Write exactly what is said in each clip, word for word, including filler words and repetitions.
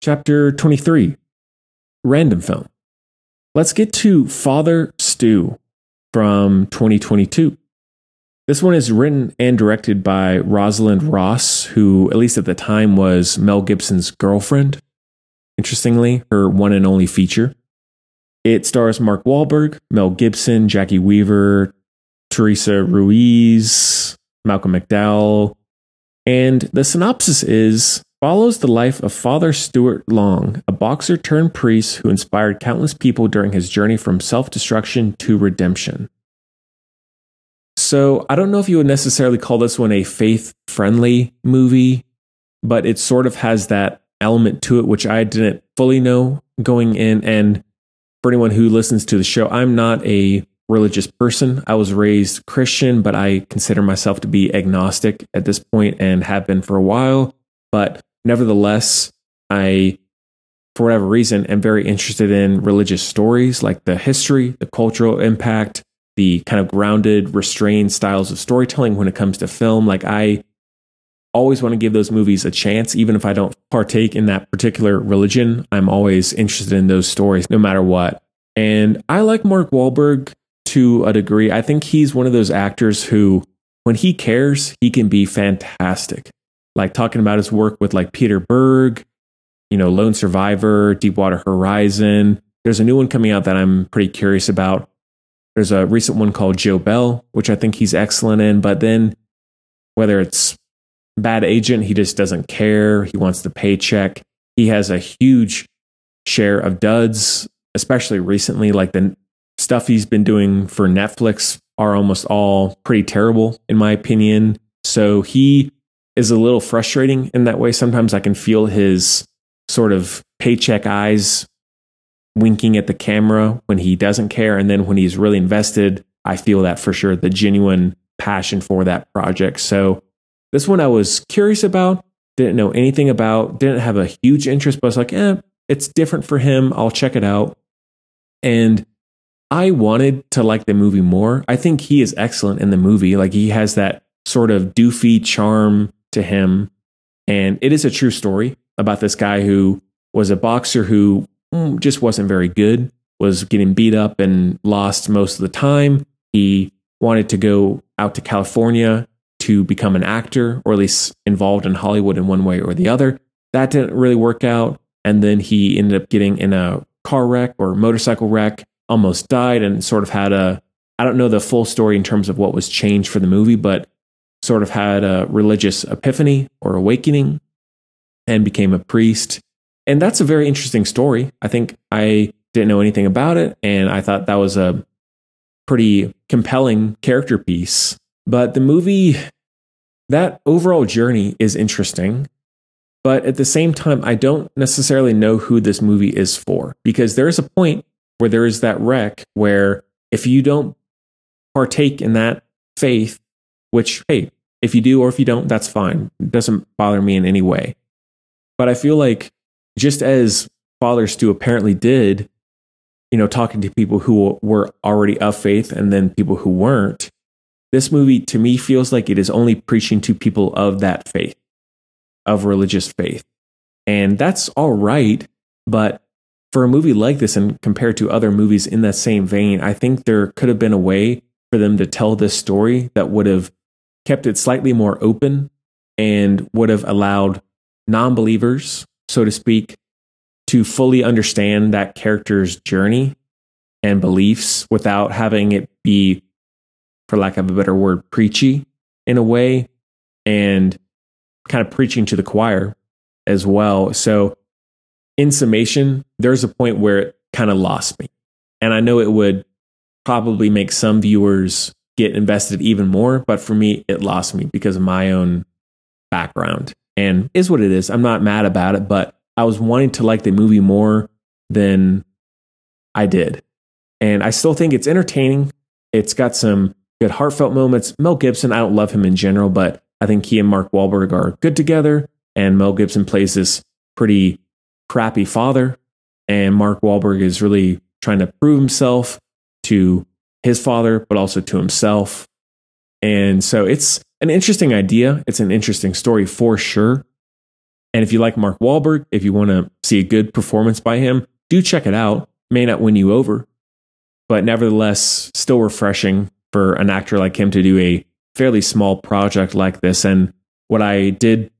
Chapter twenty-three, Random Film. Let's get to Father Stu from twenty twenty-two. This one is written and directed by Rosalind Ross, who, at least at the time, was Mel Gibson's girlfriend. Interestingly, her one and only feature. It stars Mark Wahlberg, Mel Gibson, Jackie Weaver, Teresa Ruiz, Malcolm McDowell. And the synopsis is, follows the life of Father Stuart Long, a boxer turned priest who inspired countless people during his journey from self-destruction to redemption. So I don't know if you would necessarily call this one a faith-friendly movie, but it sort of has that element to it, which I didn't fully know going in. And for anyone who listens to the show, I'm not a religious person. I was raised Christian, but I consider myself to be agnostic at this point and have been for a while. But nevertheless, I, for whatever reason, am very interested in religious stories, like the history, the cultural impact, the kind of grounded, restrained styles of storytelling when it comes to film. Like, I always want to give those movies a chance, even if I don't partake in that particular religion. I'm always interested in those stories, no matter what. And I like Mark Wahlberg to a degree. I think he's one of those actors who, when he cares, he can be fantastic. Like, talking about his work with like Peter Berg, you know, Lone Survivor, Deepwater Horizon. There's a new one coming out that I'm pretty curious about. There's a recent one called Joe Bell, which I think he's excellent in. But then whether it's Bad Agent, he just doesn't care. He wants the paycheck. He has a huge share of duds, especially recently. Like, the stuff he's been doing for Netflix are almost all pretty terrible, in my opinion. So he is a little frustrating in that way. Sometimes I can feel his sort of paycheck eyes winking at the camera when he doesn't care. And then when he's really invested, I feel that for sure, the genuine passion for that project. So this one I was curious about, didn't know anything about, didn't have a huge interest, but I was like, eh, it's different for him. I'll check it out. And I wanted to like the movie more. I think he is excellent in the movie. Like, he has that sort of doofy charm to him. And it is a true story about this guy who was a boxer who just wasn't very good, was getting beat up and lost most of the time. He wanted to go out to California to become an actor, or at least involved in Hollywood in one way or the other. That didn't really work out. And then he ended up getting in a car wreck or motorcycle wreck, almost died, and sort of had a, I don't know the full story in terms of what was changed for the movie, but sort of had a religious epiphany or awakening and became a priest. And that's a very interesting story. I think I didn't know anything about it, and I thought that was a pretty compelling character piece. But the movie, that overall journey is interesting. But at the same time, I don't necessarily know who this movie is for, because there is a point where there is that wreck where if you don't partake in that faith, which, hey, if you do or if you don't, that's fine. It doesn't bother me in any way. But I feel like, just as Father Stu apparently did, you know, talking to people who were already of faith and then people who weren't, this movie to me feels like it is only preaching to people of that faith, of religious faith. And that's all right. But for a movie like this, and compared to other movies in that same vein, I think there could have been a way for them to tell this story that would have kept it slightly more open and would have allowed non-believers, so to speak, to fully understand that character's journey and beliefs without having it be, for lack of a better word, preachy in a way, and kind of preaching to the choir as well. So in summation, there's a point where it kind of lost me. And I know it would probably make some viewers get invested even more, but for me, it lost me because of my own background. And is what it is. I'm not mad about it, but I was wanting to like the movie more than I did. And I still think it's entertaining. It's got some good heartfelt moments. Mel Gibson, I don't love him in general, but I think he and Mark Wahlberg are good together. And Mel Gibson plays this pretty crappy father. And Mark Wahlberg is really trying to prove himself to his father, but also to himself. And so it's an interesting idea. It's an interesting story for sure. And if you like Mark Wahlberg, if you want to see a good performance by him, do check it out. May not win you over, but nevertheless, still refreshing for an actor like him to do a fairly small project like this. And what I did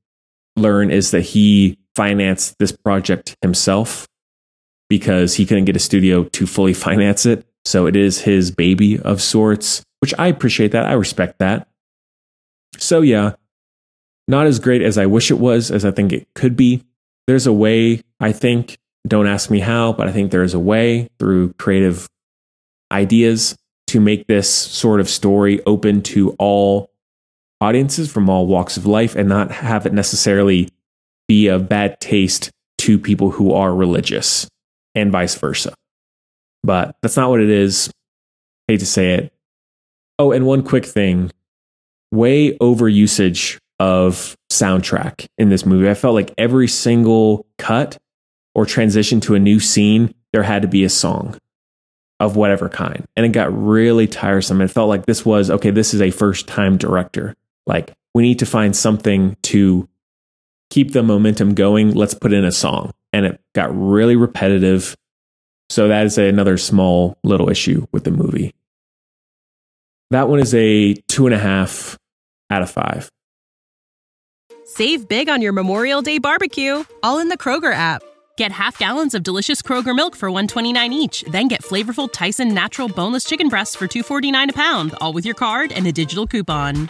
learn is that he financed this project himself because he couldn't get a studio to fully finance it. So it is his baby of sorts, which I appreciate that. I respect that. So yeah, not as great as I wish it was, as I think it could be. There's a way, I think, don't ask me how, but I think there is a way through creative ideas to make this sort of story open to all audiences from all walks of life and not have it necessarily be of bad taste to people who are religious and vice versa. But that's not what it is. Hate to say it. Oh, and one quick thing. Way over usage of soundtrack in this movie. I felt like every single cut or transition to a new scene, there had to be a song of whatever kind. And it got really tiresome. It felt like this was, okay, this is a first-time director. Like, we need to find something to keep the momentum going. Let's put in a song. And it got really repetitive. So that is another small little issue with the movie. That one is a two and a half out of five. Save big on your Memorial Day barbecue, all in the Kroger app. Get half gallons of delicious Kroger milk for one dollar and twenty-nine cents each. Then get flavorful Tyson natural boneless chicken breasts for two dollars and forty-nine cents a pound, all with your card and a digital coupon.